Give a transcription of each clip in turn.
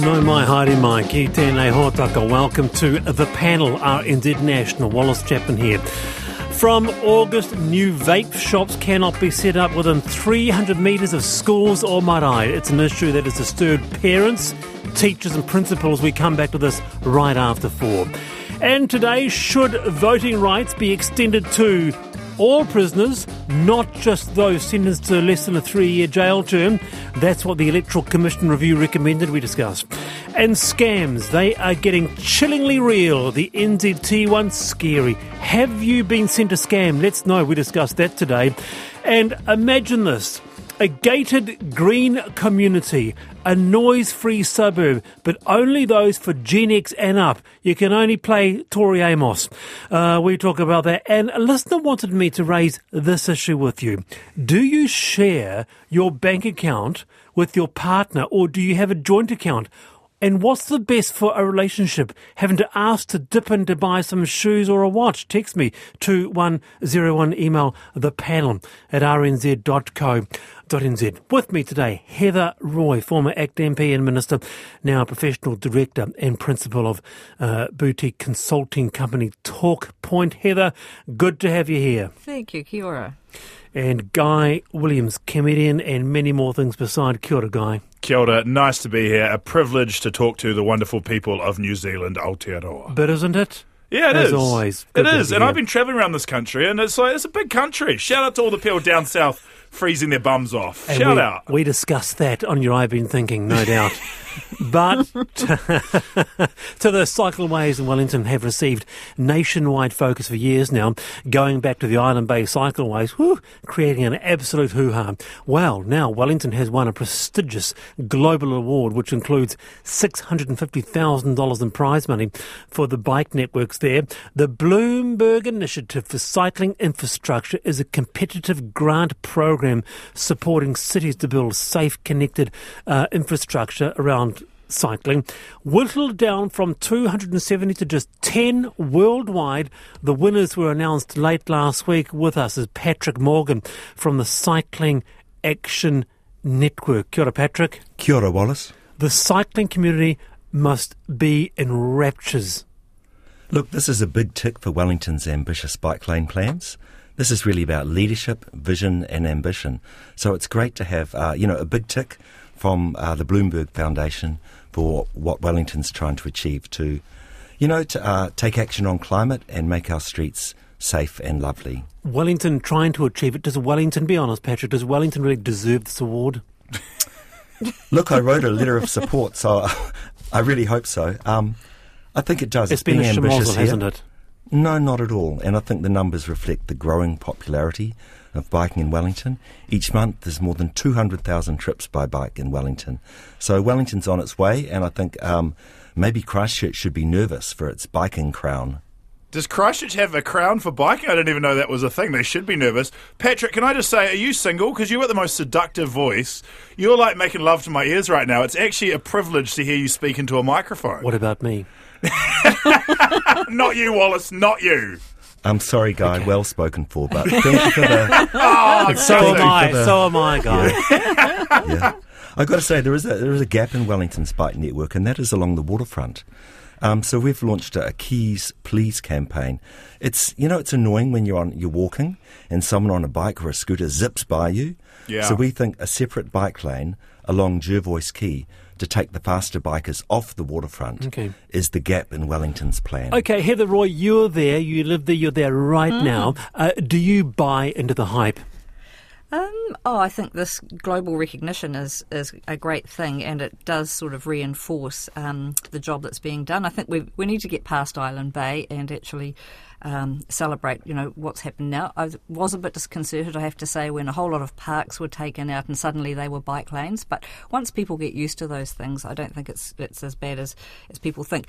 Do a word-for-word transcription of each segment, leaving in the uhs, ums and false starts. Nau mai, haere mai, ki tēnei hōtaka. Welcome to the panel, our international Wallace Chapman here. From August, new vape shops cannot be set up within three hundred metres of schools or marae. It's an issue that has disturbed parents, teachers and principals. We come back to this right after four. And today, should voting rights be extended to all prisoners, not just those sentenced to less than a three-year jail term? That's what the Electoral Commission review recommended we discuss. And scams, they are getting chillingly real. The N Z T one's scary. Have you been sent a scam? Let's know. We discuss that today. And imagine this. A gated green community, a noise-free suburb, but only those for Gen X and up. You can only play Tori Amos. Uh, we talk about that. And a listener wanted me to raise this issue with you. Do you share your bank account with your partner, or do you have a joint account? And what's the best for a relationship? Having to ask to dip in to buy some shoes or a watch? Text me two one zero one, email the panel at r n z dot co dot n z. With me today, Heather Roy, former ACT M P and Minister, now Professional Director and Principal of uh, boutique consulting company Talk Point. Heather, good to have you here. Thank you. Kia ora. And Guy Williams, comedian, and many more things beside. Kia ora, Guy. Kia ora. Nice to be here. A privilege to talk to the wonderful people of New Zealand, Aotearoa. But isn't it? Yeah, it As is. Always. It is. And I've been travelling around this country, and it's like, it's a big country. Shout out to all the people down south freezing their bums off. And Shout we, out. We discussed that on your I've Been Thinking, no doubt. But to the cycleways in Wellington have received nationwide focus for years now, going back to the Island Bay cycleways, whew, creating an absolute hoo-ha. Well, now Wellington has won a prestigious global award, which includes six hundred fifty thousand dollars in prize money for the bike networks there. The Bloomberg Initiative for Cycling Infrastructure is a competitive grant program supporting cities to build safe, connected uh, infrastructure around cycling. Whittled down from two hundred seventy to just ten worldwide, the winners were announced late last week. With us is Patrick Morgan from the Cycling Action Network. Kia ora, Patrick. Kia ora, Wallace. The cycling community must be in raptures. Look, this is a big tick for Wellington's ambitious bike lane plans. This is really about leadership, vision and ambition. So it's great to have, uh, you know, a big tick from uh, the Bloomberg Foundation for what Wellington's trying to achieve to, you know, to uh, take action on climate and make our streets safe and lovely. Wellington trying to achieve it. Does Wellington, be honest, Patrick, does Wellington really deserve this award? Look, I wrote a letter of support, so I really hope so. Um, I think it does. It's, it's been, been ambitious, hasn't it? No, not at all. And I think the numbers reflect the growing popularity of biking in Wellington. Each month there's more than two hundred thousand trips by bike in Wellington. So Wellington's on its way, and I think um, maybe Christchurch should be nervous for its biking crown. Does Christchurch have a crown for biking? I didn't even know that was a thing. They should be nervous. Patrick, can I just say, are you single? Because you've got the most seductive voice. You're like making love to my ears right now. It's actually a privilege to hear you speak into a microphone. What about me? Not you, Wallace, not you. I'm sorry, Guy, okay. Well spoken for, but thank you for the... oh, so am I, the, so am I, Guy. Yeah. yeah. I've got to say, there is, a, there is a gap in Wellington's bike network, and that is along the waterfront. Um, so we've launched a Keys Please campaign. It's, you know, it's annoying when you're on you're walking and someone on a bike or a scooter zips by you. Yeah. So we think a separate bike lane along Jervois Quay to take the faster bikers off the waterfront okay. is the gap in Wellington's plan. Okay, Heather Roy, you're there, you live there, you're there right mm. now. Uh, do you buy into the hype? Um, oh, I think this global recognition is, is a great thing, and it does sort of reinforce um, the job that's being done. I think we we need to get past Island Bay and actually um, celebrate, you know, what's happened now. I was a bit disconcerted, I have to say, when a whole lot of parks were taken out and suddenly they were bike lanes. But once people get used to those things, I don't think it's it's as bad as, as people think.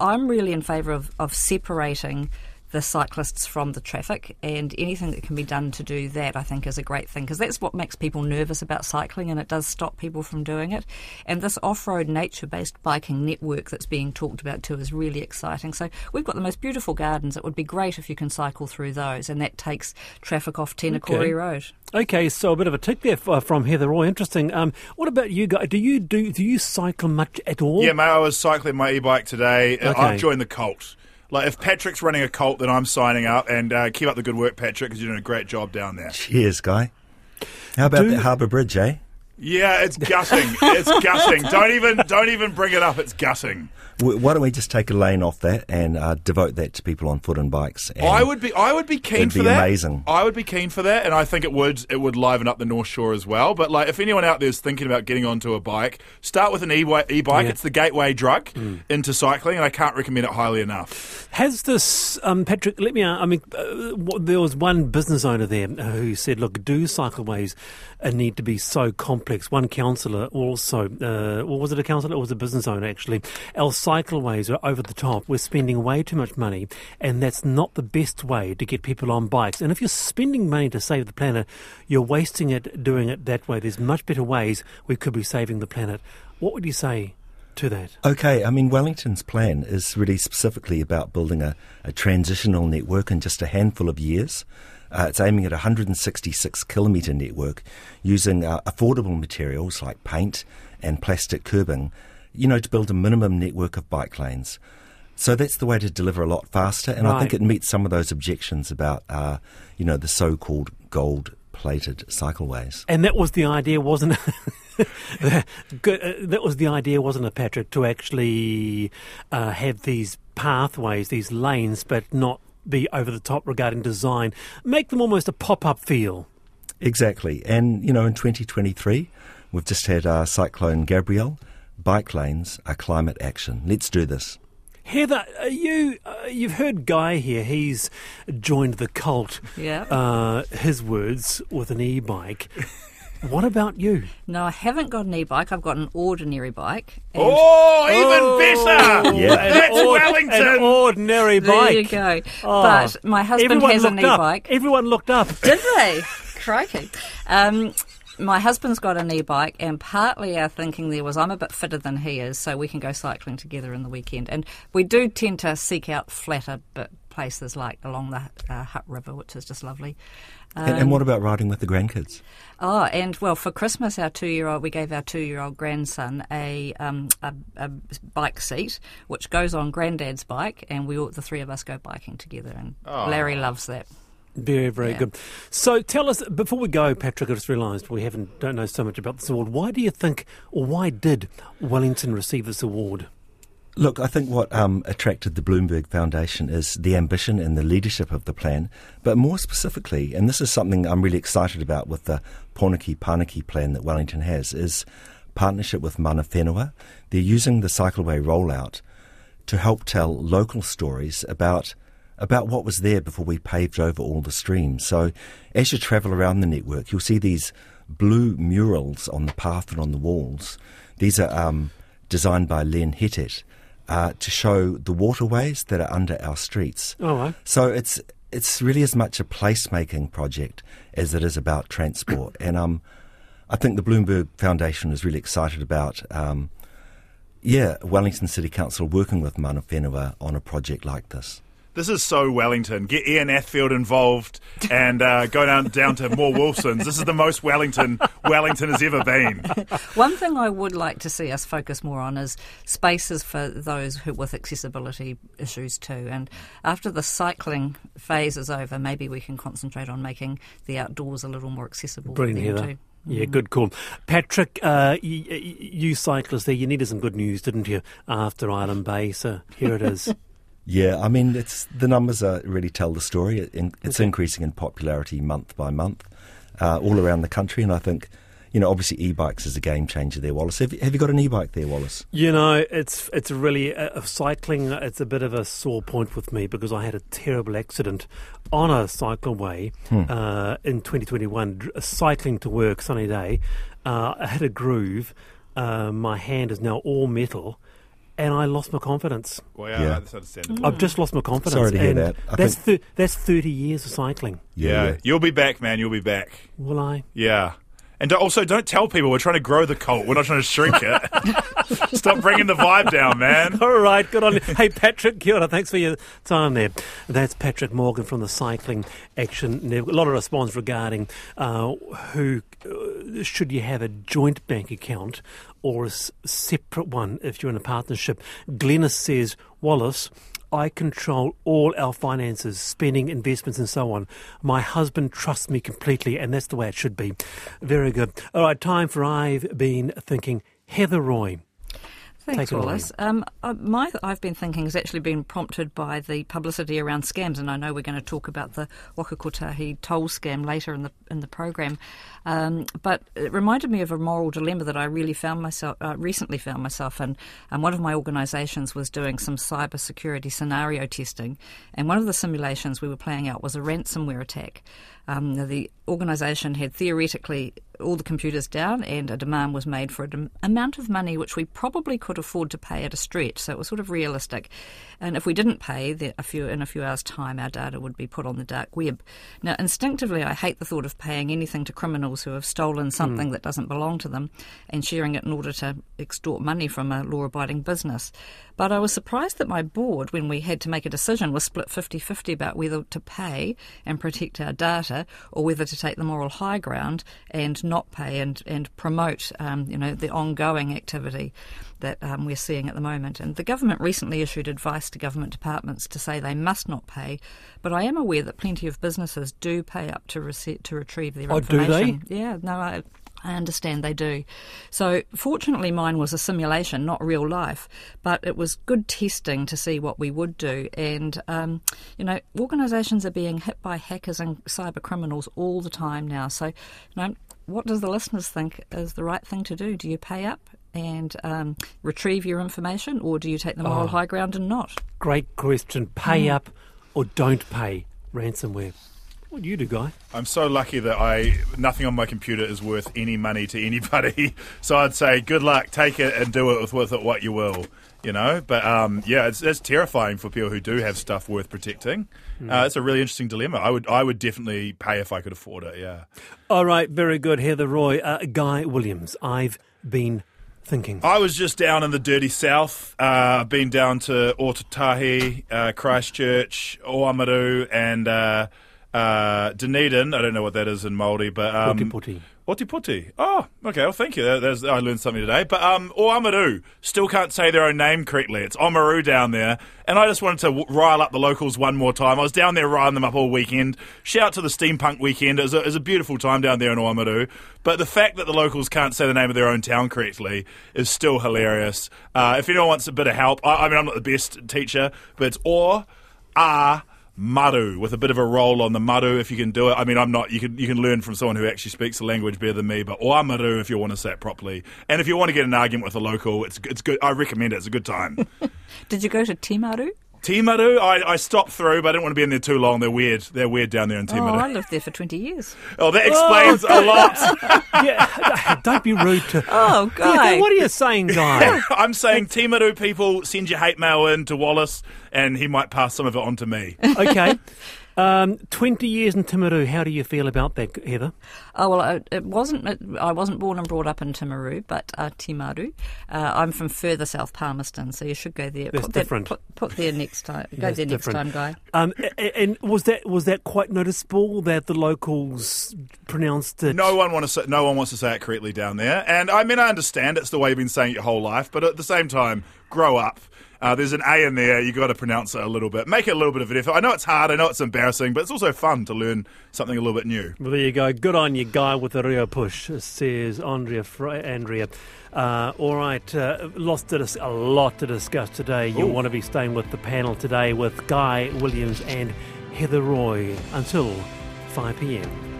I'm really in favour of, of separating the cyclists from the traffic, and anything that can be done to do that I think is a great thing, because that's what makes people nervous about cycling, and it does stop people from doing it. And this off-road nature-based biking network that's being talked about too is really exciting. So we've got the most beautiful gardens. It would be great if you can cycle through those, and that takes traffic off Tenakori okay. Road. Okay, so a bit of a tick there from Heather Roy. Interesting. Um, what about you guys? Do you do do you cycle much at all? Yeah, mate, I was cycling my e-bike today. Okay. I've joined the cult. Like, if Patrick's running a cult, then I'm signing up. And uh, keep up the good work, Patrick, because you're doing a great job down there. Cheers, Guy. How about that Harbour Bridge, eh? Yeah, it's gutting. It's gutting. Don't even don't even bring it up. It's gutting. Why don't we just take a lane off that and uh, devote that to people on foot and bikes? And I would be I would be keen for that. It'd be amazing. I would be keen for that, and I think it would it would liven up the North Shore as well. But like, if anyone out there is thinking about getting onto a bike, start with an e-bike. Yeah. It's the gateway drug mm. into cycling, and I can't recommend it highly enough. Has this um, Patrick? Let me. I mean, uh, what, there was one business owner there who said, "Look, do cycleways need to be so complex?" One councillor also, uh, or was it a councillor or was it a business owner actually? Else cycleways are over the top. We're spending way too much money, and that's not the best way to get people on bikes. And if you're spending money to save the planet, you're wasting it doing it that way. There's much better ways we could be saving the planet. What would you say to that? Okay, I mean, Wellington's plan is really specifically about building a, a transitional network in just a handful of years. Uh, it's aiming at a one hundred sixty-six kilometre network using uh, affordable materials like paint and plastic curbing, you know, to build a minimum network of bike lanes. So that's the way to deliver a lot faster, and right. I think it meets some of those objections about, uh, you know, the so-called gold-plated cycleways. And that was the idea, wasn't it? That was the idea, wasn't it, Patrick, to actually uh, have these pathways, these lanes, but not be over the top regarding design. Make them almost a pop-up feel. Exactly. And, you know, in twenty twenty-three, we've just had uh, Cyclone Gabrielle. Bike lanes are climate action. Let's do this. Heather, are you, uh, you've heard Guy here. He's joined the cult, yeah. uh, his words, with an e-bike. What about you? No, I haven't got an e-bike. I've got an ordinary bike. And oh, even oh, better! Yeah. That's an or- Wellington! An ordinary bike. There you go. Oh. But my husband Everyone has an e-bike. Up. Everyone looked up. Did they? Crikey. Um... My husband's got an e-bike, and partly our thinking there was I'm a bit fitter than he is, so we can go cycling together in the weekend. And we do tend to seek out flatter but places like along the uh, Hutt River, which is just lovely. Um, and, and what about riding with the grandkids? Oh, and well, for Christmas, our two-year-old, we gave our two-year-old grandson a, um, a, a bike seat, which goes on Granddad's bike, and we all, the three of us go biking together, and oh. Larry loves that. Very, very yeah. good. So tell us, before we go, Patrick, I just realised we haven't don't know so much about this award. Why do you think, or why did Wellington receive this award? Look, I think what um, attracted the Bloomberg Foundation is the ambition and the leadership of the plan, but more specifically, and this is something I'm really excited about with the Paneke-Panuku plan that Wellington has, is partnership with Mana Whenua. They're using the cycleway rollout to help tell local stories about about what was there before we paved over all the streams. So as you travel around the network, you'll see these blue murals on the path and on the walls. These are um, designed by Len Hetet uh, to show the waterways that are under our streets. Oh, right. So it's it's really as much a place-making project as it is about transport. And um, I think the Bloomberg Foundation is really excited about... Um, yeah, Wellington City Council working with Mana Whenua on a project like this. This is so Wellington. Get Ian Athfield involved and uh, go down down to Moore Wilson's. This is the most Wellington Wellington has ever been. One thing I would like to see us focus more on is spaces for those who with accessibility issues too. And after the cycling phase is over, maybe we can concentrate on making the outdoors a little more accessible for them too. Yeah, good call. Patrick, uh, you, you cyclist there, you needed some good news, didn't you, after Island Bay? So here it is. Yeah, I mean, it's the numbers are, really tell the story. It, it's okay. increasing in popularity month by month uh, all around the country, and I think, you know, obviously e-bikes is a game changer there, Wallace. Have, have you got an e-bike there, Wallace? You know, it's it's really, uh, cycling, it's a bit of a sore point with me because I had a terrible accident on a cycleway hmm. uh, in twenty twenty-one, cycling to work, sunny day. Uh, I had a groove. Uh, my hand is now all metal. and I lost my confidence. Well, yeah, yeah. that's understandable. I've just lost my confidence. Sorry to hear and that. I that's thir- that's thirty years of cycling. Yeah. yeah, you'll be back, man. You'll be back. Will I? Yeah. And also, don't tell people we're trying to grow the cult. We're not trying to shrink it. Stop bringing the vibe down, man. All right, good on you. Hey, Patrick, kia ora. Thanks for your time there. That's Patrick Morgan from the Cycling Action Network. A lot of response regarding uh, who uh, should you have a joint bank account or a s- separate one if you're in a partnership. Glennis says, Wallace, I control all our finances, spending, investments, and so on. My husband trusts me completely, and that's the way it should be. Very good. All right, time for I've Been Thinking. Heather Roy. Thanks, Wallace. Um, my I've Been Thinking has actually been prompted by the publicity around scams, and I know we're going to talk about the Waka Kotahi toll scam later in the in the program. Um, but it reminded me of a moral dilemma that I really found myself uh, recently found myself in. And one of my organisations was doing some cyber security scenario testing, and one of the simulations we were playing out was a ransomware attack. Um, the organisation had theoretically all the computers down, and a demand was made for an amount of money which we probably could afford to pay at a stretch, so it was sort of realistic. And if we didn't pay, then a few in a few hours' time our data would be put on the dark web. Now, instinctively, I hate the thought of paying anything to criminals who have stolen something mm. that doesn't belong to them and sharing it in order to extort money from a law-abiding business. But I was surprised that my board, when we had to make a decision, was split fifty-fifty about whether to pay and protect our data or whether to take the moral high ground and not pay and, and promote um, you know, the ongoing activity that um, we're seeing at the moment. And the government recently issued advice to government departments to say they must not pay, but I am aware that plenty of businesses do pay up to, rece- to retrieve their oh, information. Do they? Yeah, no, I... I understand they do. So fortunately mine was a simulation, not real life, but it was good testing to see what we would do. And, um, you know, organisations are being hit by hackers and cyber criminals all the time now. So, you know, what do the listeners think is the right thing to do? Do you pay up and um, retrieve your information, or do you take the moral oh, high ground and not? Great question. Pay mm. up or don't pay ransomware. What do you do, Guy? I'm so lucky that I nothing on my computer is worth any money to anybody. So I'd say good luck, take it and do it with, with it what you will, you know. But um, yeah, it's, it's terrifying for people who do have stuff worth protecting. Mm. Uh, it's a really interesting dilemma. I would I would definitely pay if I could afford it. Yeah. All right, very good, Heather Roy. Uh, Guy Williams, I've been thinking. I was just down in the dirty south. Uh, I've been down to Ōtautahi, uh, Christchurch, Oamaru, and. Uh, Uh, Dunedin, I don't know what that is in Māori, but um, Otipoti. Otipoti. Oh, okay. Well, thank you. That, that's, I learned something today. But um, Oamaru still can't say their own name correctly. It's Oamaru down there, and I just wanted to w- rile up the locals one more time. I was down there riling them up all weekend. Shout out to the Steampunk Weekend. It was a, it was a beautiful time down there in Oamaru. But the fact that the locals can't say the name of their own town correctly is still hilarious. Uh, if anyone wants a bit of help, I, I mean, I'm not the best teacher, but it's or ah. Maru, with a bit of a roll on the maru, if you can do it. I mean, I'm not. You can you can learn from someone who actually speaks the language better than me. But Oamaru, if you want to say it properly, and if you want to get an argument with a local, it's it's good. I recommend it. It's a good time. Did you go to Timaru? Timaru, I, I stopped through, but I didn't want to be in there too long. They're weird. They're weird down there in Timaru. Oh, I lived there for twenty years. Oh, that explains oh, a lot. Yeah, don't be rude to... Oh, Guy. Yeah, what are you saying, Guy? I'm saying Timaru people, send your hate mail in to Wallace, and he might pass some of it on to me. Okay. Um, Twenty years in Timaru. How do you feel about that, Heather? Oh well, it wasn't. It, I wasn't born and brought up in Timaru, but uh, Timaru. Uh, I'm from further south, Palmerston. So you should go there. That's put different. That, put, put there next time. Go That's there next different. time, Guy. Um, and, and was that was that quite noticeable that the locals pronounced it? No one want to say, No one wants to say it correctly down there. And I mean, I understand it's the way you've been saying it your whole life, but at the same time, grow up. Uh, there's an A in there. You've got to pronounce it a little bit. Make it a little bit of an effort. I know it's hard. I know it's embarrassing, but it's also fun to learn something a little bit new. Well, there you go. Good on you, Guy, with the rear push, says Andrea. Fra- Andrea. Uh, all right. Uh, lots to dis- a lot to discuss today. You'll Ooh. want to be staying with the panel today with Guy Williams and Heather Roy until five p.m.